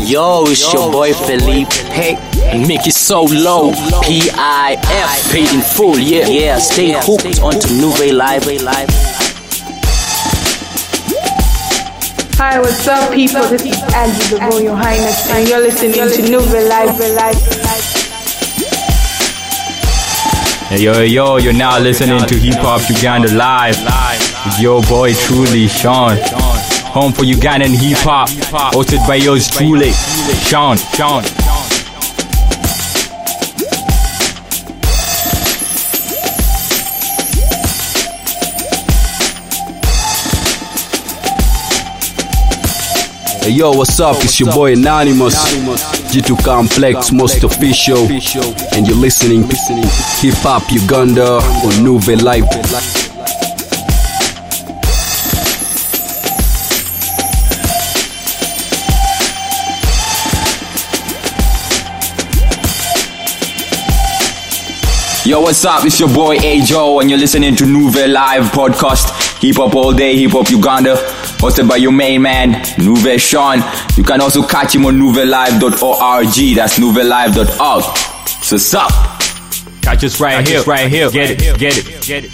Yo, it's your boy Felipe. Hey, make it so low. PIF, paid in full. Yeah. Stay hooked onto NuveyLive. Hi, what's up, people? This is Aggie, the Royal Your Highness, and you're listening to NuveyLive. Hey, yo, you're now listening to Hip Hop Uganda Live. With your boy, truly, Sean. Home for Ugandan Hip Hop, hosted by yours truly, Sean. Hey, yo, what's up? It's your boy Anonymous, G2 Complex, most official, and you're listening to Hip Hop Uganda on NuveyLive. Yo, what's up? It's your boy Ajo, and you're listening to NuveyLive podcast, Hip Hop All Day, Hip Hop Uganda. Hosted by your main man, Nuvey Sean. You can also catch him on NuveyLive.org. That's NuveyLive.org. So sup? Catch us right here. Get it.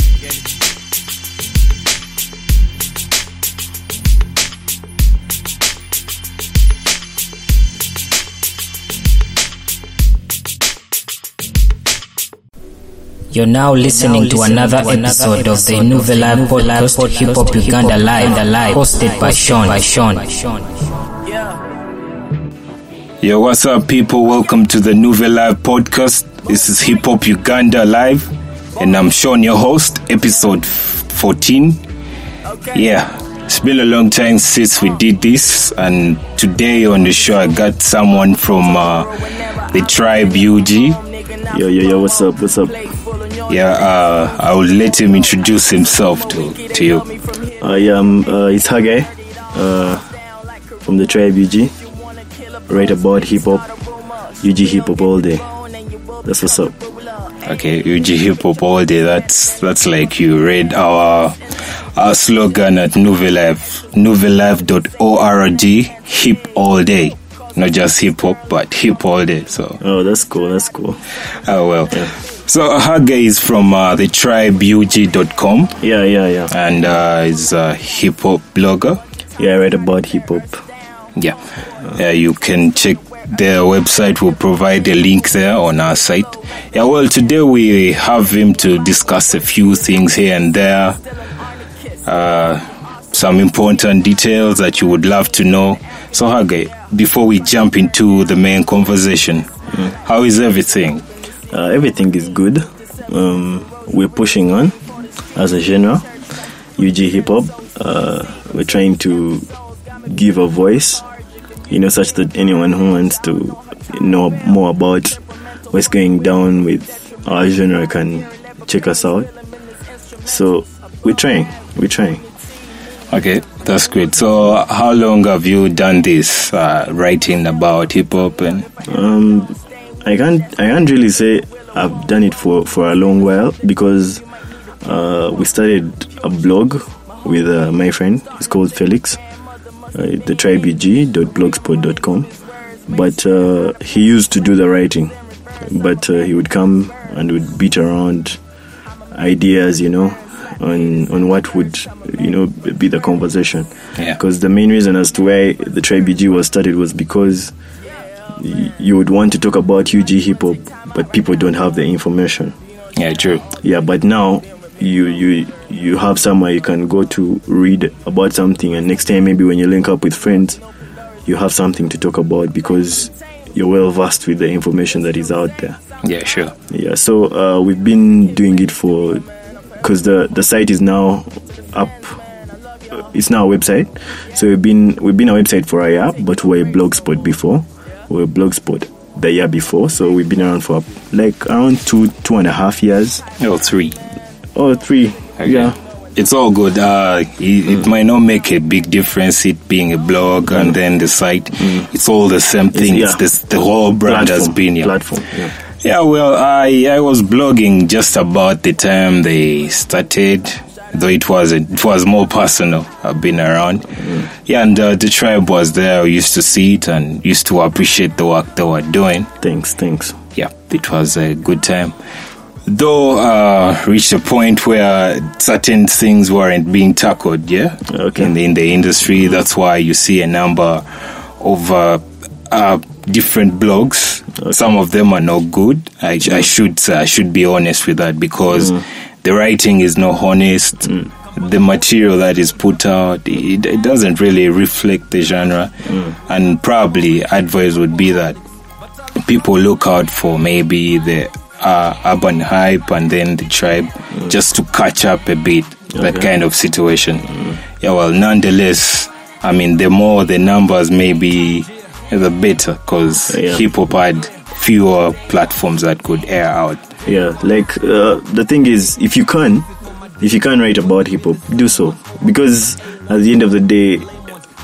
You're now listening to another episode of the NuveyLive podcast, Hip Hop Uganda Live, hosted by Sean. Yeah. Yo, what's up, people? Welcome to the NuveyLive podcast. This is Hip Hop Uganda Live, and I'm Sean, your host, episode 14. Yeah, it's been a long time since we did this, and today on the show I got someone from the Tribe UG. Yo, what's up? Yeah, I will let him introduce himself to you. It's Hage, from the Tribe UG. Write about hip hop, UG hip hop all day. That's what's up. Okay, UG hip hop all day. That's like you read our slogan at NuveyLive, NuveyLive.org, hip all day. Not just hip hop, but hip all day. So. Oh, that's cool. Oh well. Yeah. So Hage is from the thetribeug.com. Yeah. And he's a hip hop blogger. Yeah, I read about hip hop. Yeah. You can check their website. We'll provide a link there on our site. Yeah, well, today we have him to discuss a few things here and there. Some important details that you would love to know. So Hage, before we jump into the main conversation, how is everything? Everything is good. We're pushing on as a genre, UG hip-hop. We're trying to give a voice, such that anyone who wants to know more about what's going down with our genre can check us out. So we're trying. Okay, that's great. So how long have you done this, writing about hip-hop? And I can't really say I've done it for a long while, because we started a blog with my friend. It's called Felix, thetribeug.blogspot.com. But he used to do the writing, but he would come and would beat around ideas, on what would, be the conversation. Because the main reason as to why the Tribe UG was started was because you would want to talk about UG hip-hop, but people don't have the information. Yeah, true. Yeah, but now you have somewhere you can go to read about something, and next time maybe when you link up with friends, you have something to talk about because you're well-versed with the information that is out there. Yeah, sure. Yeah, so we've been doing it because the site is now up. It's now a website. So we've been a website for a year, but we were a Blogspot before. We were Blogspot the year before, so we've been around for around two and a half years. Three. Okay. Yeah. It's all good. It might not make a big difference, it being a blog and then the site. It's all the same thing. The whole brand platform, has been here. Platform, yeah. Yeah, well, I was blogging just about the time they started. though it was more personal. I've been around. Yeah, and the Tribe was there. I used to see it and used to appreciate the work they were doing. Thanks. Yeah, it was a good time. Though reached a point where certain things weren't being tackled, in the industry. That's why you see a number of different blogs. Okay. Some of them are not good. I should be honest with that, because the writing is not honest. The material that is put out, it doesn't really reflect the genre. And probably advice would be that people look out for maybe the Urban Hype and then the Tribe, just to catch up a bit, that kind of situation. Yeah, well, nonetheless, I mean, the more the numbers may be, the better, because hip-hop had fewer platforms that could air out. Yeah, like, the thing is, if you can write about hip-hop, do so, because at the end of the day,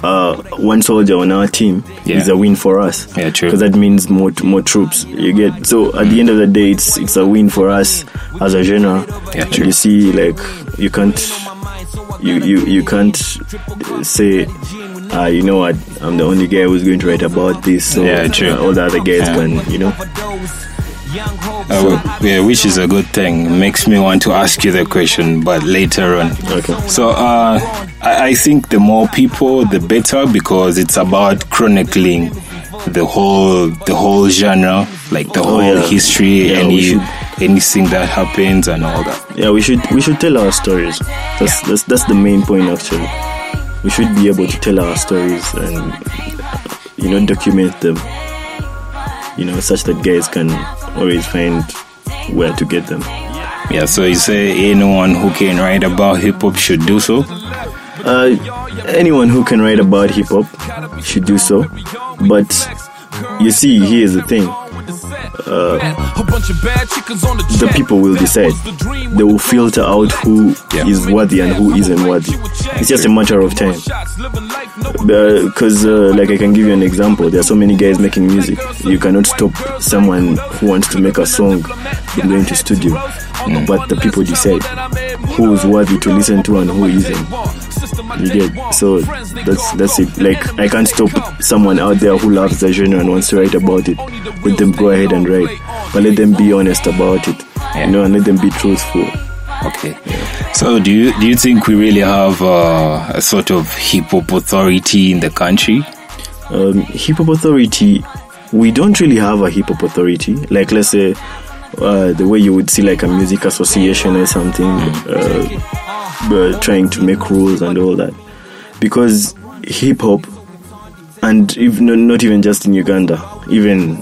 one soldier on our team is a win for us. Yeah, true. Because that means more troops you get. So at the end of the day, it's a win for us as a genre. Yeah, true. You see, like, you can't say, you know what, I'm the only guy who's going to write about this. So yeah, true. All the other guys can, you know. Which is a good thing. Makes me want to ask you the question, but later on. Okay. So I think the more people, the better, because it's about chronicling the whole genre, like the whole history, anything that happens and all that. Yeah, we should tell our stories. That's the main point, actually. We should be able to tell our stories and, you know, document them, you know, such that guys can always find where to get them. Yeah, so you say anyone who can write about hip-hop should do so? Anyone who can write about hip-hop should do so. But, you see, here's the thing. The people will decide. They will filter out who is worthy and who isn't worthy. It's just a matter of time. Because like, I can give you an example. There are so many guys making music. You cannot stop someone who wants to make a song from going to studio. But the people decide who is worthy to listen to and who isn't. You get, so that's it. Like, I can't stop someone out there who loves the genre and wants to write about it. Let them go ahead and write, but let them be honest about it, you know, and let them be truthful. Okay. Yeah. So do you think we really have a sort of hip-hop authority in the country? Hip-hop authority, we don't really have a hip-hop authority. Like, let's say the way you would see like a music association or something, trying to make rules and all that, because hip-hop, and even, not even just in Uganda, even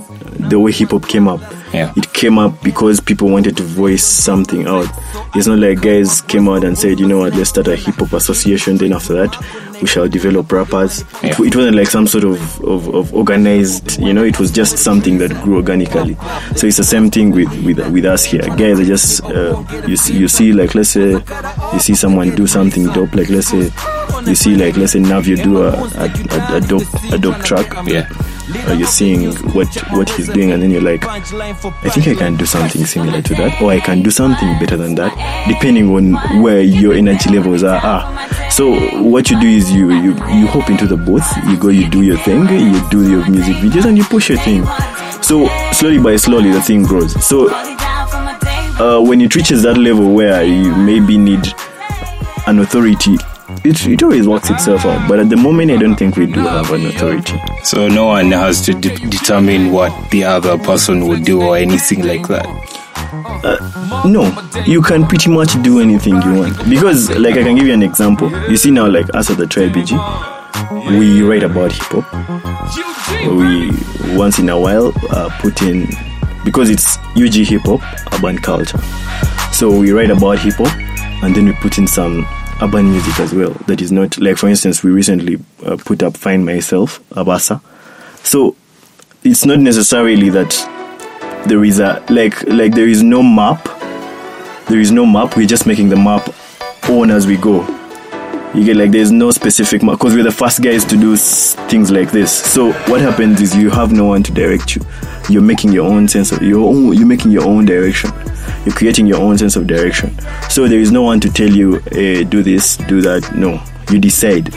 the way hip-hop came up, it came up because people wanted to voice something out. It's not like guys came out and said, you know what, let's start a hip-hop association, then after that we shall develop rappers. It wasn't like some sort of organized, you know, it was just something that grew organically. So it's the same thing with us here. Guys are just you see like, let's say you see someone do something dope, like let's say you see like, let's say Navio do a dope track, you're seeing what he's doing, and then you're like, I think I can do something similar to that, or I can do something better than that, depending on where your energy levels are. So what you do is you hop into the booth, you go, you do your thing, you do your music videos, and you push your thing. So slowly by slowly the thing grows. So when it reaches that level where you maybe need an authority, It always works itself out, but at the moment I don't think we do have an authority. So no one has to determine what the other person would do or anything like that? No, you can pretty much do anything you want. Because, like, I can give you an example. You see now, like, us at the Tribe UG, we write about hip-hop. We, once in a while, put in... Because it's UG hip-hop, urban culture. So we write about hip-hop, and then we put in some... urban music as well that is not, like, for instance, we recently put up Find Myself, Abasa. So it's not necessarily that there is a like there is no map. We're just making the map on as we go. You get, like, there's no specific map, because we're the first guys to do things like this. So what happens is you have no one to direct you. You're making your own sense of your own, you're making your own direction. You're creating your own sense of direction. So there is no one to tell you, do this, do that. No, you decide.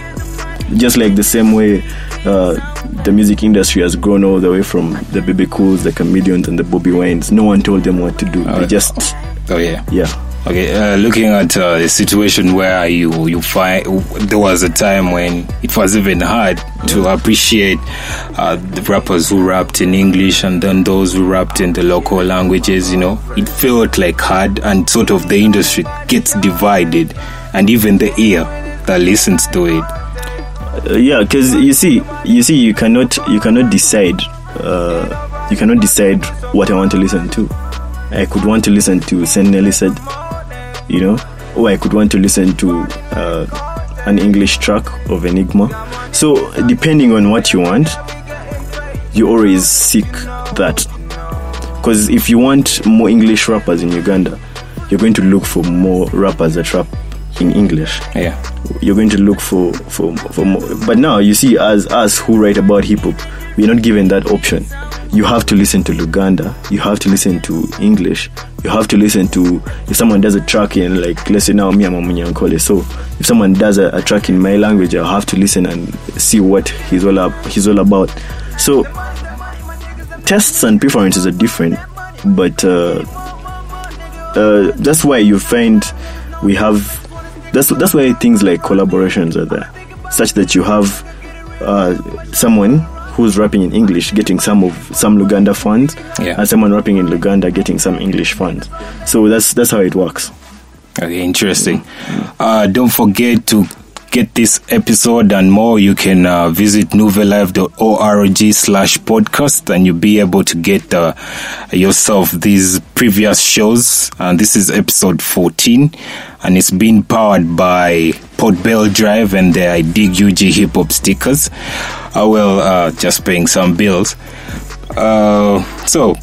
Just like the same way the music industry has grown all the way from the Baby Cools, the Chameleons, and the Bobby Wines. No one told them what to do. They just... Oh, yeah. Yeah. Okay, looking at the situation where you find there was a time when it was even hard to appreciate the rappers who rapped in English and then those who rapped in the local languages, you know, it felt like hard, and sort of the industry gets divided, and even the ear that listens to it. Yeah, because you see, you cannot decide. You cannot decide what I want to listen to. I could want to listen to Saint CEA. You know, or I could want to listen to an English track of Enigma. So depending on what you want, you always seek that. Because if you want more English rappers in Uganda, you're going to look for more rappers that rap in English. Yeah, you're going to look for more. But now you see, as us who write about hip hop, we're not given that option. You have to listen to Luganda, you have to listen to English, you have to listen to, if someone does a track in, like, let's say now me, I'm a Munyankole, so if someone does a track in my language, I'll have to listen and see what he's all about. So tests and preferences are different, but that's why you find we have, that's why things like collaborations are there, such that you have someone who's rapping in English getting some Luganda fans, and someone rapping in Luganda getting some English fans. So that's how it works. Okay, interesting. Don't forget to get this episode and more. You can visit NuveyLive.org/podcast, and you'll be able to get yourself these previous shows. And this is episode 14, and it's been powered by Port Bell Drive and the I Dig UG hip hop stickers. I will just paying some bills. So,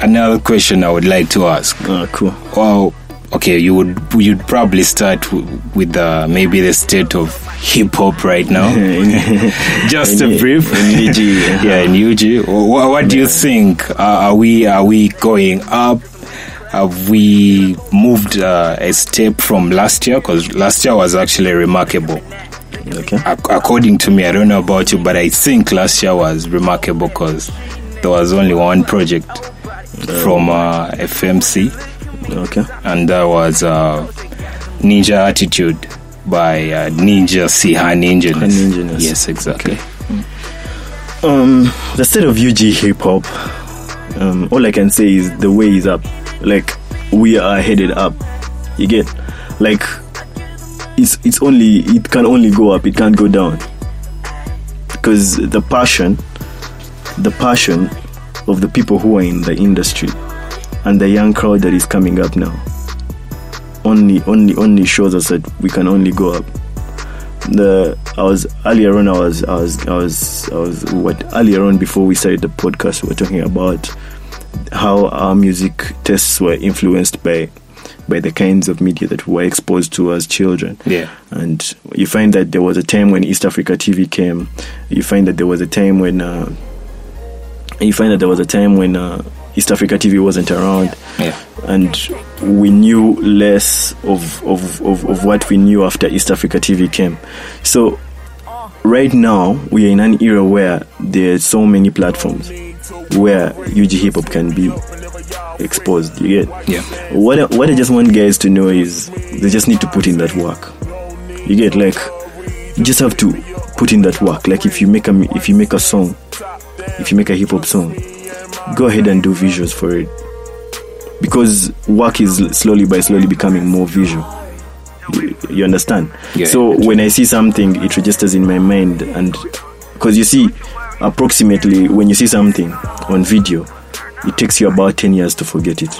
another question I would like to ask. Oh, cool. Well, okay, you'd probably start with maybe the state of hip hop right now. Just a brief. In UG, yeah, in UG. What do you think? Are we going up? Have we moved a step from last year? Because last year was actually remarkable. Okay. According to me, I don't know about you, but I think last year was remarkable because there was only one project from FMC, okay, and that was Ninja Attitude by Ninja Siha Ninjanas. Yes, exactly. Okay. The state of UG hip hop, all I can say is the way is up. Like, we are headed up. You get, like, it can only go up, it can't go down, because the passion of the people who are in the industry and the young crowd that is coming up now only shows us that we can only go up. Earlier on before we started the podcast, we were talking about how our music tastes were influenced by the kinds of media that we were exposed to as children. Yeah. And you find that there was a time when East Africa TV came. You find that there was a time when East Africa TV wasn't around. Yeah. And we knew less of what we knew after East Africa TV came. So right now we are in an era where there are so many platforms where UG hip hop can be exposed. You get? Yeah. What I just want guys to know is they just need to put in that work. You get? Like, you just have to put in that work. Like, if you make a song, if you make a hip hop song, go ahead and do visuals for it, because work is slowly by slowly becoming more visual. You understand? Yeah, so when I see something, it registers in my mind, and because you see, approximately when you see something on video, it takes you about 10 years to forget it.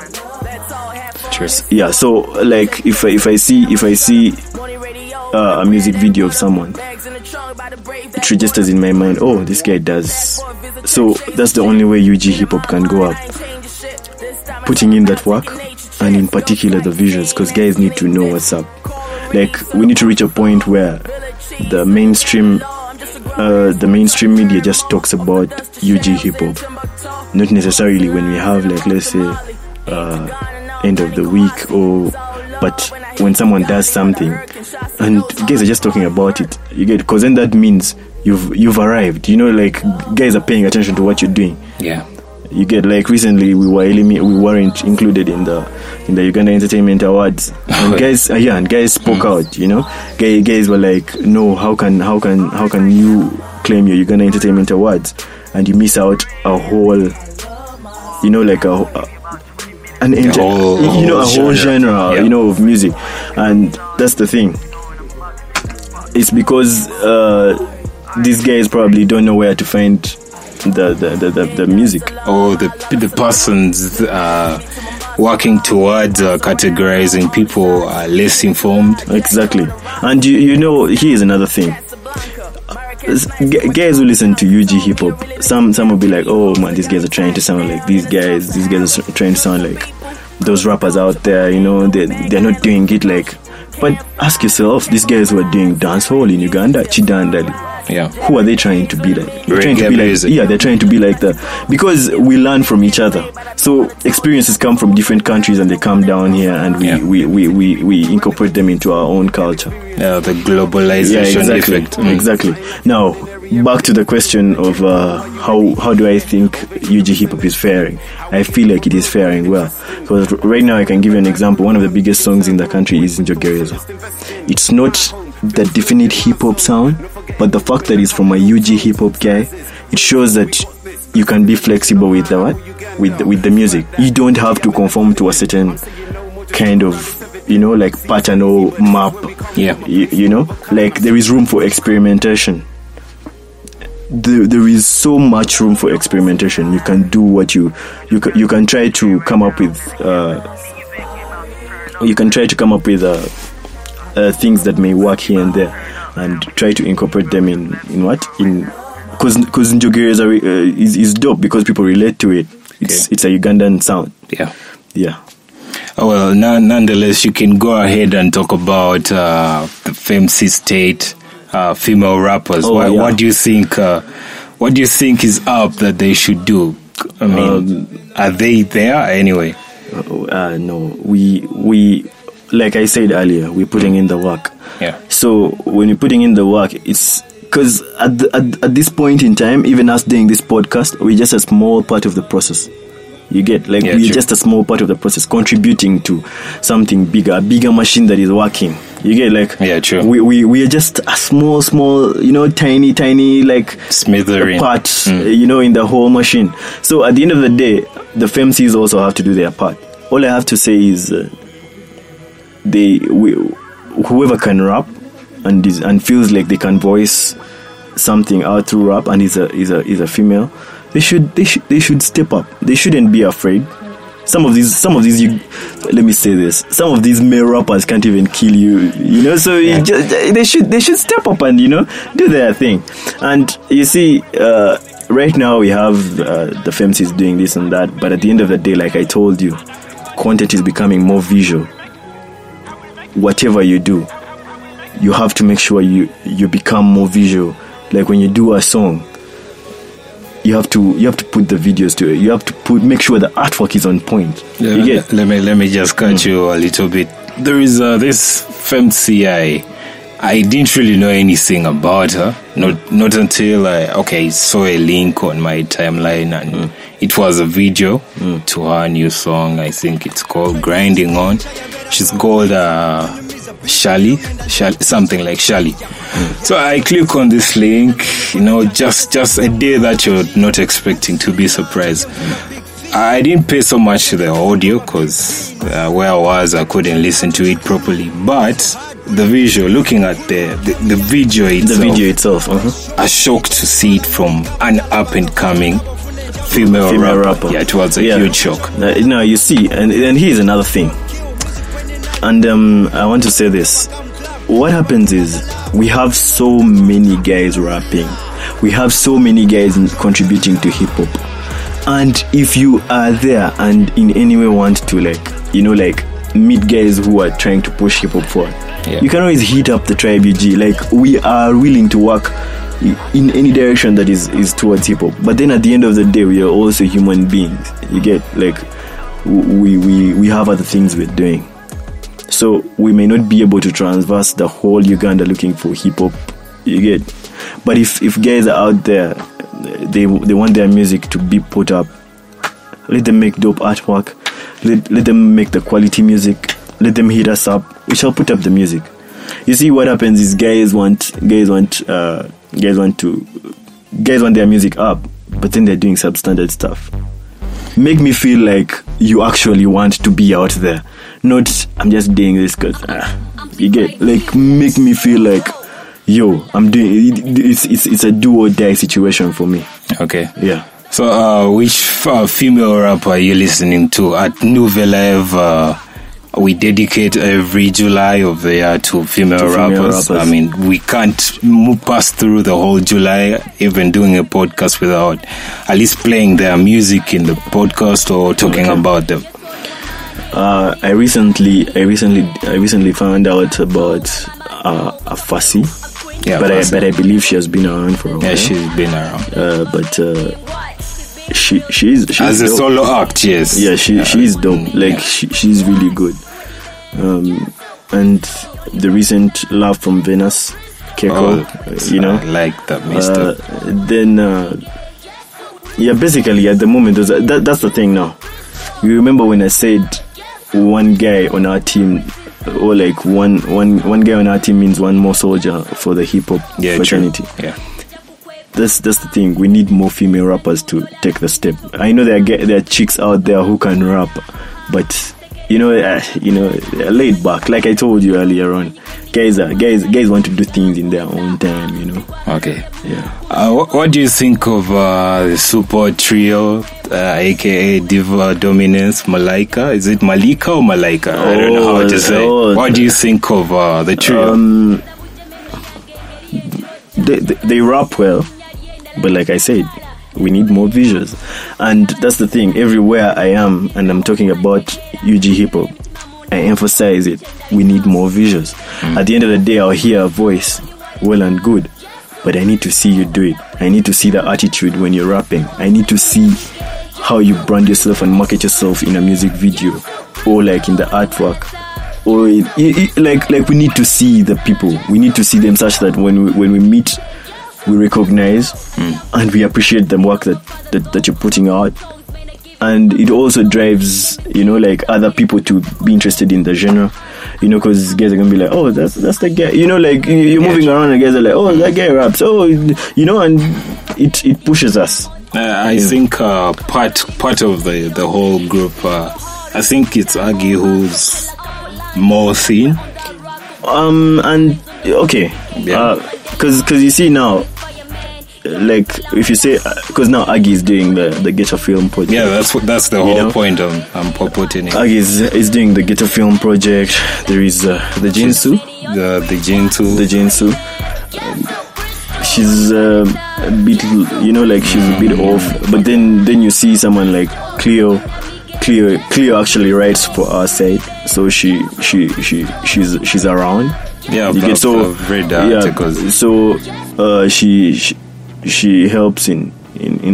Cheers. Yeah, so like if I see a music video of someone, it registers in my mind, oh, this guy does. So that's the only way UG hip hop can go up, putting in that work, and in particular the visuals, because guys need to know what's up. Like, we need to reach a point where the mainstream media just talks about UG hip hop. Not necessarily when we have, like, let's say end of the week, or but when someone does something and guys are just talking about it, you get, because then that means you've arrived, you know, like guys are paying attention to what you're doing. Yeah, you get, like recently we weren't included in the Uganda Entertainment Awards, and guys spoke out, you know. Guys were like, no, how can you claim your Uganda Entertainment Awards and you miss out a whole, you know, like a whole genre. You know, of music. And that's the thing. It's because these guys probably don't know where to find the music, or the persons working towards categorizing people are less informed. Exactly. And you know, here's another thing. Guys who listen to UG hip hop, some will be like, oh man, these guys are trying to sound like these guys are trying to sound like those rappers out there, you know, they're not doing it like. But ask yourself, these guys who are doing dancehall in Uganda, Chidandali, yeah, who are they trying to be like? They're trying to be like that, because we learn from each other. So experiences come from different countries and they come down here, and we incorporate them into our own culture. Yeah, the globalization effect. Exactly. Now, back to the question of how do I think UG hip-hop is faring? I feel like it is faring well. Because right now I can give you an example. One of the biggest songs in the country is Njogereza. It's not the definite hip-hop sound, but the fact that it's from a UG hip-hop guy, it shows that you can be flexible with the music. You don't have to conform to a certain kind of, you know, like pattern or map. Yeah. You know, like there is room for experimentation. There is so much room for experimentation. You can do what you can try to come up with. You can try to come up with things that may work here and there, and try to incorporate them because Njogereza is dope because people relate to it. It's a Ugandan sound. Yeah. Oh, well, nonetheless, you can go ahead and talk about the FMC state. Female rappers. What do you think is up that they should do? I mean, are they there anyway? No, we like I said earlier, we're putting in the work. Yeah. So when you're putting in the work, it's because at this point in time, even us doing this podcast, we're just a small part of the process. You get, like, we're just a small part of the process, contributing to something bigger, a bigger machine that is working. You get, like, we are just a small, you know, tiny, like, smithering part, you know, in the whole machine. So at the end of the day, the FMCs also have to do their part. All I have to say is, whoever can rap and feels like they can voice something out through rap and is a female, They should step up. They shouldn't be afraid. Some of these male rappers can't even kill you, you know. So they should step up and, you know, do their thing. And you see, right now we have the FMCs doing this and that, but at the end of the day, like I told you, content is becoming more visual. Whatever you do, you have to make sure you become more visual. Like when you do a song, You have to put the videos to it. You have to make sure the artwork is on point. Let me just cut you a little bit. There is this FMCI. I didn't really know anything about her. Not until I saw a link on my timeline, and it was a video to her new song. I think it's called "Grinding On." She's called Shali, something like Shali. So I click on this link, you know, just a day that you're not expecting to be surprised. I didn't pay so much to the audio because where I was, I couldn't listen to it properly. But the visual, looking at the video itself, a shock to see it from an up and coming female rapper. Yeah, it was a huge shock. No, you see, and here's another thing. And I want to say this. What happens is, we have so many guys rapping. We have so many guys contributing to hip-hop. And if you are there and in any way want to, like, you know, like, meet guys who are trying to push hip-hop forward, you can always hit up the Tribe UG. Like, we are willing to work in any direction that is towards hip-hop. But then at the end of the day, we are also human beings. You get, like, we have other things we're doing. So we may not be able to traverse the whole Uganda looking for hip hop. You get, but if guys are out there, they want their music to be put up, let them make dope artwork, let them make the quality music, let them hit us up. We shall put up the music. You see what happens is guys want their music up, but then they're doing substandard stuff. Make me feel like you actually want to be out there, not I'm just doing this because you get, like, make me feel like, yo, I'm doing it's a do or die situation for me. Okay. Yeah. So which female rapper are you listening to? At NuveyLive, we dedicate every July of the year to female rappers. I mean, we can't pass through the whole July even doing a podcast without at least playing their music in the podcast or talking about them. I recently found out about Afasi. Yeah, but I believe she has been around for a while. Yeah, she's been around. She's as dope. A solo act, yes. Yeah, she's dope. Like, yeah. She's really good. And the recent Love from Venus, Keko, you know, I like that, Mister. Basically at the moment, that's the thing now. You remember when I said one guy on our team, or like one guy on our team means one more soldier for the hip hop fraternity. True. Yeah. That's the thing. We need more female rappers to take the step. I know there are chicks out there who can rap, but you know, they're laid back. Like I told you earlier on, guys want to do things in their own time. You know. Okay. Yeah. What do you think of the Super Trio, aka Diva Dominance, Malaika? Is it Malika or Malaika? I don't know how to say. What do you think of the trio? They rap well. But like I said, we need more visuals. And that's the thing. Everywhere I am, and I'm talking about UG hip-hop, I emphasize it. We need more visuals. Mm. At the end of the day, I'll hear a voice, well and good, but I need to see you do it. I need to see the attitude when you're rapping. I need to see how you brand yourself and market yourself in a music video, or like in the artwork. Or like we need to see the people. We need to see them such that when we meet, we recognize and we appreciate the work that you're putting out. And it also drives, like, other people to be interested in the genre, because guys are going to be like, oh, that's the guy. Like, you're moving around and guys are like, oh, that guy raps. Oh, and it pushes us. I think part of the whole group, I think it's Aggie who's more thin. And, okay. Yeah. Because you see now, like, if you say, because now Aggie is doing the ghetto film project. Yeah, that's the whole point I'm purporting. Aggie is doing the ghetto film project. There is the Jinsu. The Jinsu. She's a bit, she's a bit off. But then you see someone like Cleo. Cleo actually writes for our side, so she's around. Yeah, she helps in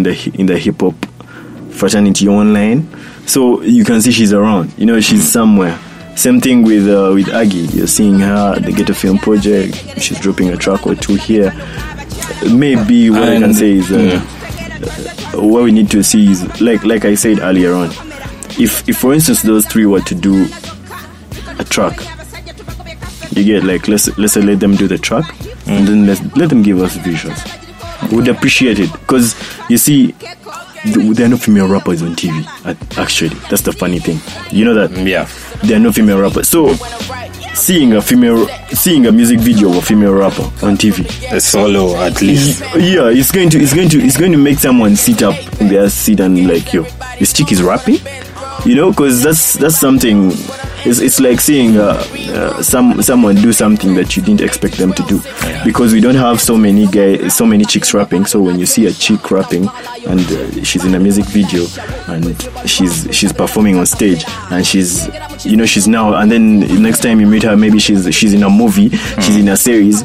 the hip hop fraternity online. So you can see she's around. She's somewhere. Same thing with Aggie. You're seeing her at the Ghetto Film Project. She's dropping a track or two here. Maybe what I can say is what we need to see is like I said earlier on. If for instance those three were to do a track. You get, like, let's let them do the track, and then let them give us visuals. Would appreciate it, because you see, there are no female rappers on TV. Actually, that's the funny thing. You know that? Yeah. There are no female rappers. So seeing a music video of a female rapper on TV, a solo at least. Yeah, it's going to make someone sit up in their seat and be like, yo, this chick is rapping. Because that's something. It's like seeing someone do something that you didn't expect them to do, because we don't have so many chicks rapping. So when you see a chick rapping and she's in a music video and she's performing on stage and she's now, and then next time you meet her, maybe she's in a movie, she's in a series.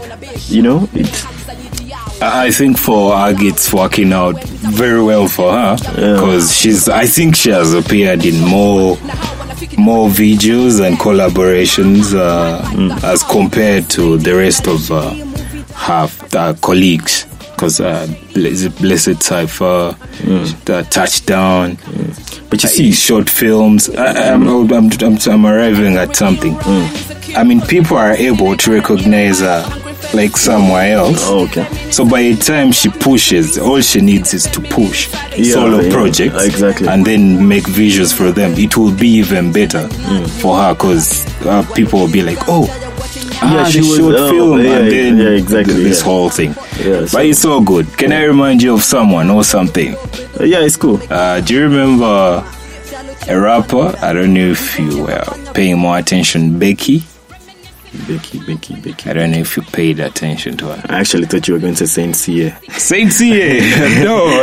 I think for Aggie it's working out very well for her, because she's, I think she has appeared in more videos and collaborations as compared to the rest of her colleagues. Because Blessed Cypher, Touchdown, but you see short films. I'm arriving at something. I mean, people are able to recognize her like somewhere else. Oh, okay. So by the time she pushes, all she needs is to push solo projects, exactly, and then make visuals for them. It will be even better for her, because people will be like, oh, she short film, and then this whole thing. Yeah, so. But it's all good. Can I remind you of someone or something? Yeah, it's cool. Do you remember a rapper? I don't know if you were paying more attention. Becky. I don't know if you paid attention to her. I actually thought you were going to Saint CEA. Saint CEA? No,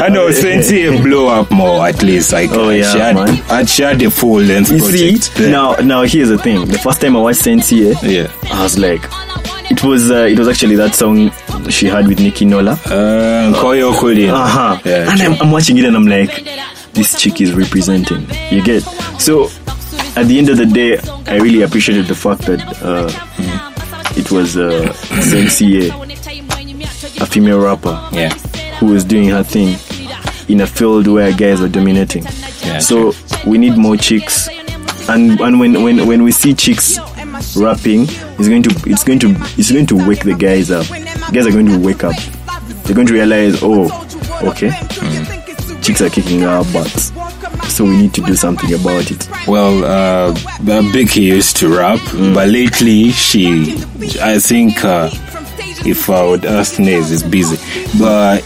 I know Saint CEA blew up more, at least. Like, she had a full length project. See, now here's the thing. The first time I watched Saint CEA, I was like, it was actually that song she had with Nikki Nola, Koyo Kode. And I'm watching it and I'm like, this chick is representing. You get? So at the end of the day, I really appreciated the fact that it was Saint CEA, a female rapper, who was doing her thing in a field where guys are dominating. Yeah, so we need more chicks, and when we see chicks rapping, it's going to wake the guys up. Guys are going to wake up. They're going to realize, chicks are kicking our butts. So we need to do something about it. Well, Becky used to rap, but lately I think, if I would ask Nez, is busy. But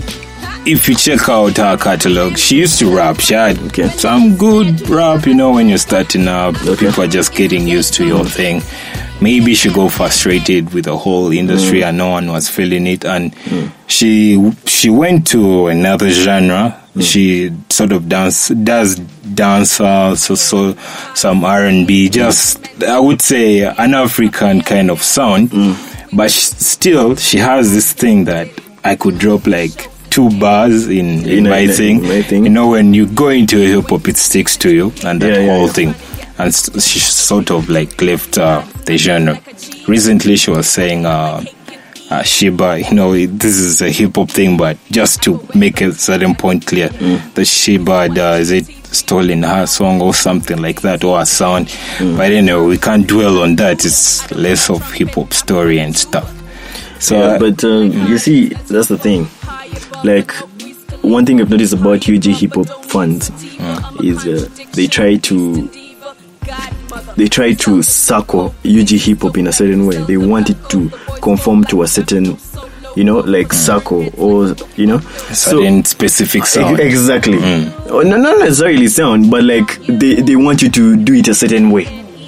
if you check out her catalog, she used to rap. She had some good rap, when you're starting up. People are just getting used to your thing. Maybe she got frustrated with the whole industry and no one was feeling it. And she went to another genre. She sort of does dance, so some R&B, just I would say an African kind of sound. But she has this thing that I could drop like 2 bars in my thing. When you go into a hip hop, it sticks to you and that whole thing. And she sort of like left the genre. Recently, she was saying, Shiba, this is a hip hop thing, but just to make a certain point clear, that Shiba does it stolen her song or something like that, or her sound. But we can't dwell on that. It's less of hip hop story and stuff. So, you see, that's the thing. Like, one thing I've noticed about UG hip hop fans is they try to circle UG hip hop in a certain way. They want it to conform to a certain, circle or certain specific sound. Exactly. Not necessarily sound, but like they want you to do it a certain way.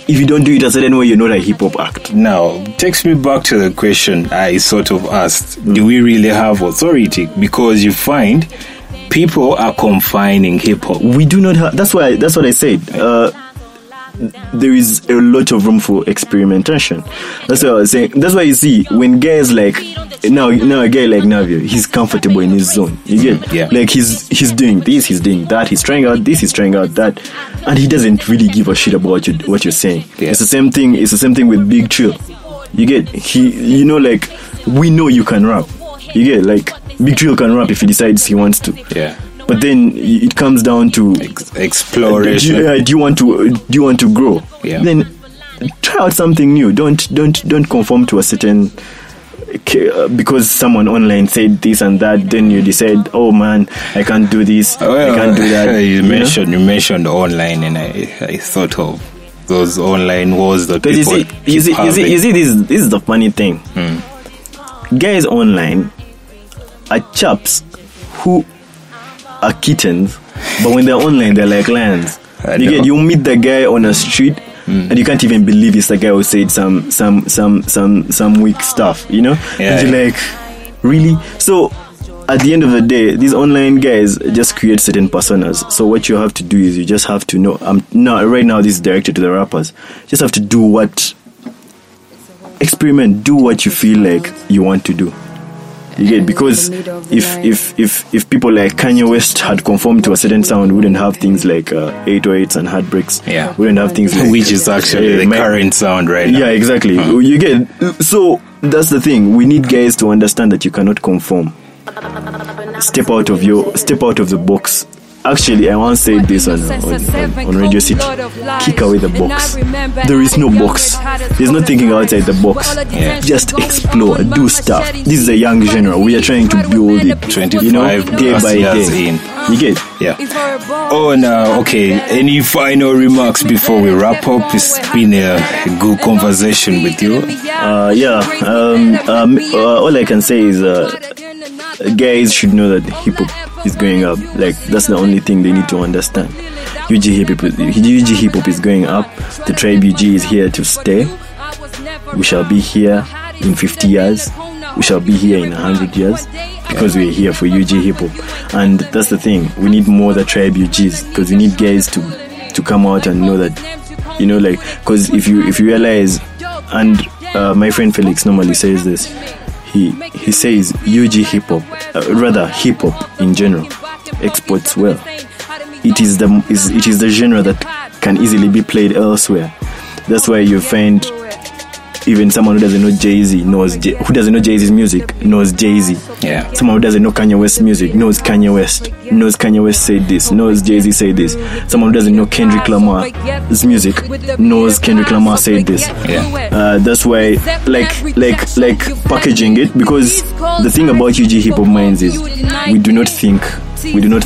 If you don't do it a certain way, you're not a hip hop act. Now, takes me back to the question I sort of asked: do we really have authority? Because you find people are confining hip hop. We do not have. That's what I said. There is a lot of room for experimentation. That's what I was saying. That's why you see when guys like now a guy like Navio, he's comfortable in his zone. You get like he's doing this, he's doing that, he's trying out this, he's trying out that, and he doesn't really give a shit about what you're saying. Yeah. It's the same thing. It's the same thing with Big Trill. You get like we know you can rap. You get like Big Trill can rap if he decides he wants to. Yeah. But then it comes down to exploration. Do you want to grow? Yeah. Then try out something new. Don't conform to a certain because someone online said this and that. Then you decide, oh man, I can't do this. I can't do that. You mentioned online, and I thought of those online wars that people you see, this is the funny thing. Guys online are chaps who are kittens, but when they're online they're like lions. You meet the guy on a street and you can't even believe it's the guy who said some weak stuff, and you're like, really? So at the end of the day, these online guys just create certain personas. So what you have to do is you just have to know, right now this is directed to the rappers, just have to experiment, do what you feel like you want to do. You get, because if people like Kanye West had conformed to a certain sound, we wouldn't have things like 808s and heartbreaks. Yeah, we wouldn't have things like, which is actually the current sound right now. Yeah, exactly. Mm. You get, so that's the thing. We need guys to understand that you cannot conform. Step out of the box. Actually, I once said this on Radio City. Kick away the box. There is no box. There's no thinking outside the box. Yeah. Just explore, do stuff. This is a young genre. We are trying to build it, 25 day by day. You get? Yeah. Oh, no. Okay. Any final remarks before we wrap up? It's been a good conversation with you. All I can say is guys should know that hip-hop is going up. Like, that's the only thing they need to understand. UG hip hop is going up. The Tribe UG is here to stay. We shall be here in 50 years. We shall be here in 100 years because we're here for UG hip hop. And that's the thing. We need more the Tribe UGs, because we need guys to come out and know that, because if you realize, and my friend Felix normally says this. He says UG hip hop, hip hop in general, exports well. It is the genre that can easily be played elsewhere. That's why you find even someone who doesn't know Jay-Z who doesn't know Jay-Z's music knows Jay-Z. Yeah. Someone who doesn't know Kanye West's music knows Kanye West. Knows Kanye West said this. Knows Jay-Z said this. Someone who doesn't know Kendrick Lamar's music knows Kendrick Lamar said this. Yeah. That's why, like packaging it, because the thing about UG hip hop minds is we do not think. We don't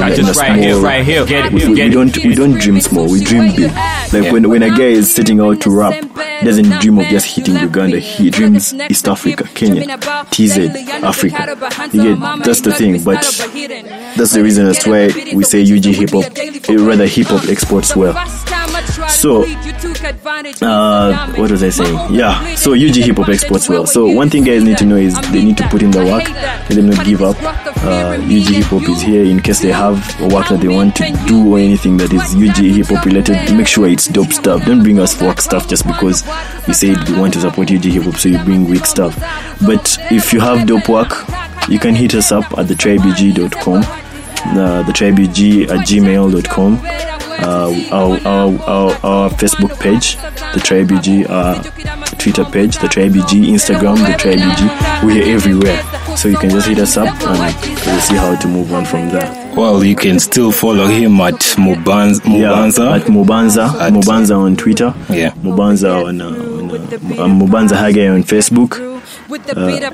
dream small. We dream big. Like when a guy is setting out to rap, he doesn't dream of just hitting Uganda. He dreams East Africa, Kenya, TZ, Africa. You get, that's the thing. But that's the reason that's why we say UG hip hop, hip hop exports well. So what was I saying? Yeah. So UG hip hop exports well. So one thing guys need to know is they need to put in the work. Let them not give up. UG hip hop is here. In case they have a work that they want to do or anything that is UG hip hop related, make sure it's dope stuff. Don't bring us work stuff just because we said we want to support UG hip hop, so you bring weak stuff. But if you have dope work, you can hit us up at thetribeug.com, thetribeug@gmail.com, our Facebook page, The Tribe UG, Twitter page, The Tribe UG, Instagram, The Tribe UG. We're everywhere, so you can just hit us up and we'll see how to move on from there. Well, you can still follow him at Mubanza. Yeah, at Mubanza on Twitter. Yeah, Mubanza on Mubanza Hage on Facebook.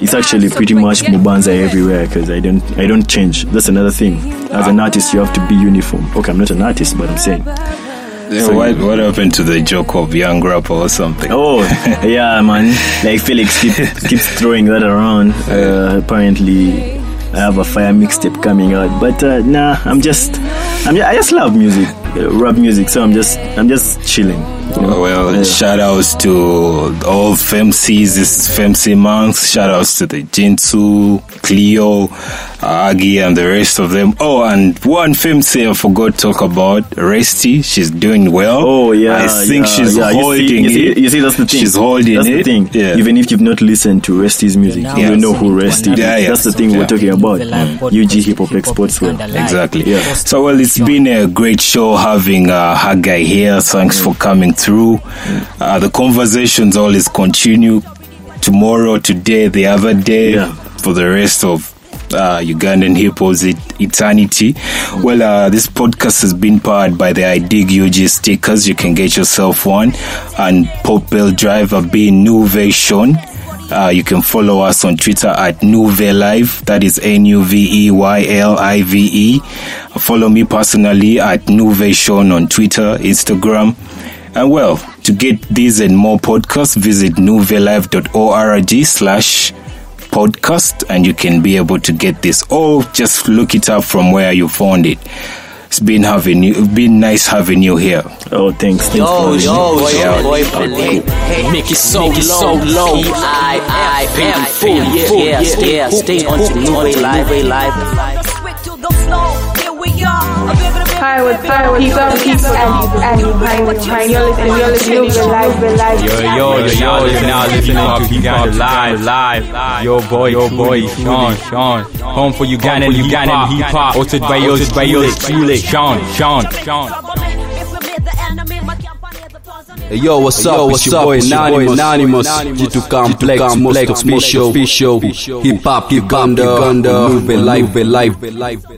It's actually pretty much Mubanza everywhere, because I don't change. That's another thing. As an artist, you have to be uniform. Okay, I'm not an artist, but I'm saying. Yeah, so what happened to the joke of young rapper or something? Oh, yeah, man. Like Felix keeps throwing that around. Apparently, I have a fire mixtape coming out, but nah. I just love music, rap music. So I'm just chilling. Shout outs to all FMCs. This is FMC Monks. Shout outs to the Jinsu, Cleo, Aggie, and the rest of them. Oh, and one FMC I forgot to talk about, Resty. She's doing well. Oh yeah, I think she's holding it. You see, that's the thing. She's holding it. That's the thing. Yeah. Even if you've not listened to Resty's music, you don't know who Resty is. Yeah. That's the thing we're talking about. UG hip hop exports well. Exactly. Yeah. So well, it's been a great show having her guy here. Thanks for coming through. The conversations always continue tomorrow, today, the other day, for the rest of Ugandan hip hop's eternity. Well, this podcast has been powered by the I Dig UG stickers. You can get yourself one. And Port Bell Drive have been Nuvey Sean. You can follow us on Twitter at NuveyLive. That is NuveyLive. Follow me personally at Nuvey Sean on Twitter, Instagram. And well, to get these and more podcasts, visit nuveylive.org/podcast, and you can be able to get this, or just look it up from where you found it. It's been nice having you here. Oh, thanks. Make it so low. Stay on NuveyLive. Hi, You're now listening to Live. Your boy, Sean. Home for Ugandan hip hop. Hosted by yours, Sean. Yo, what's up? Anonymous, G2 Complex, most official, hip hop, Uganda, NuveyLive.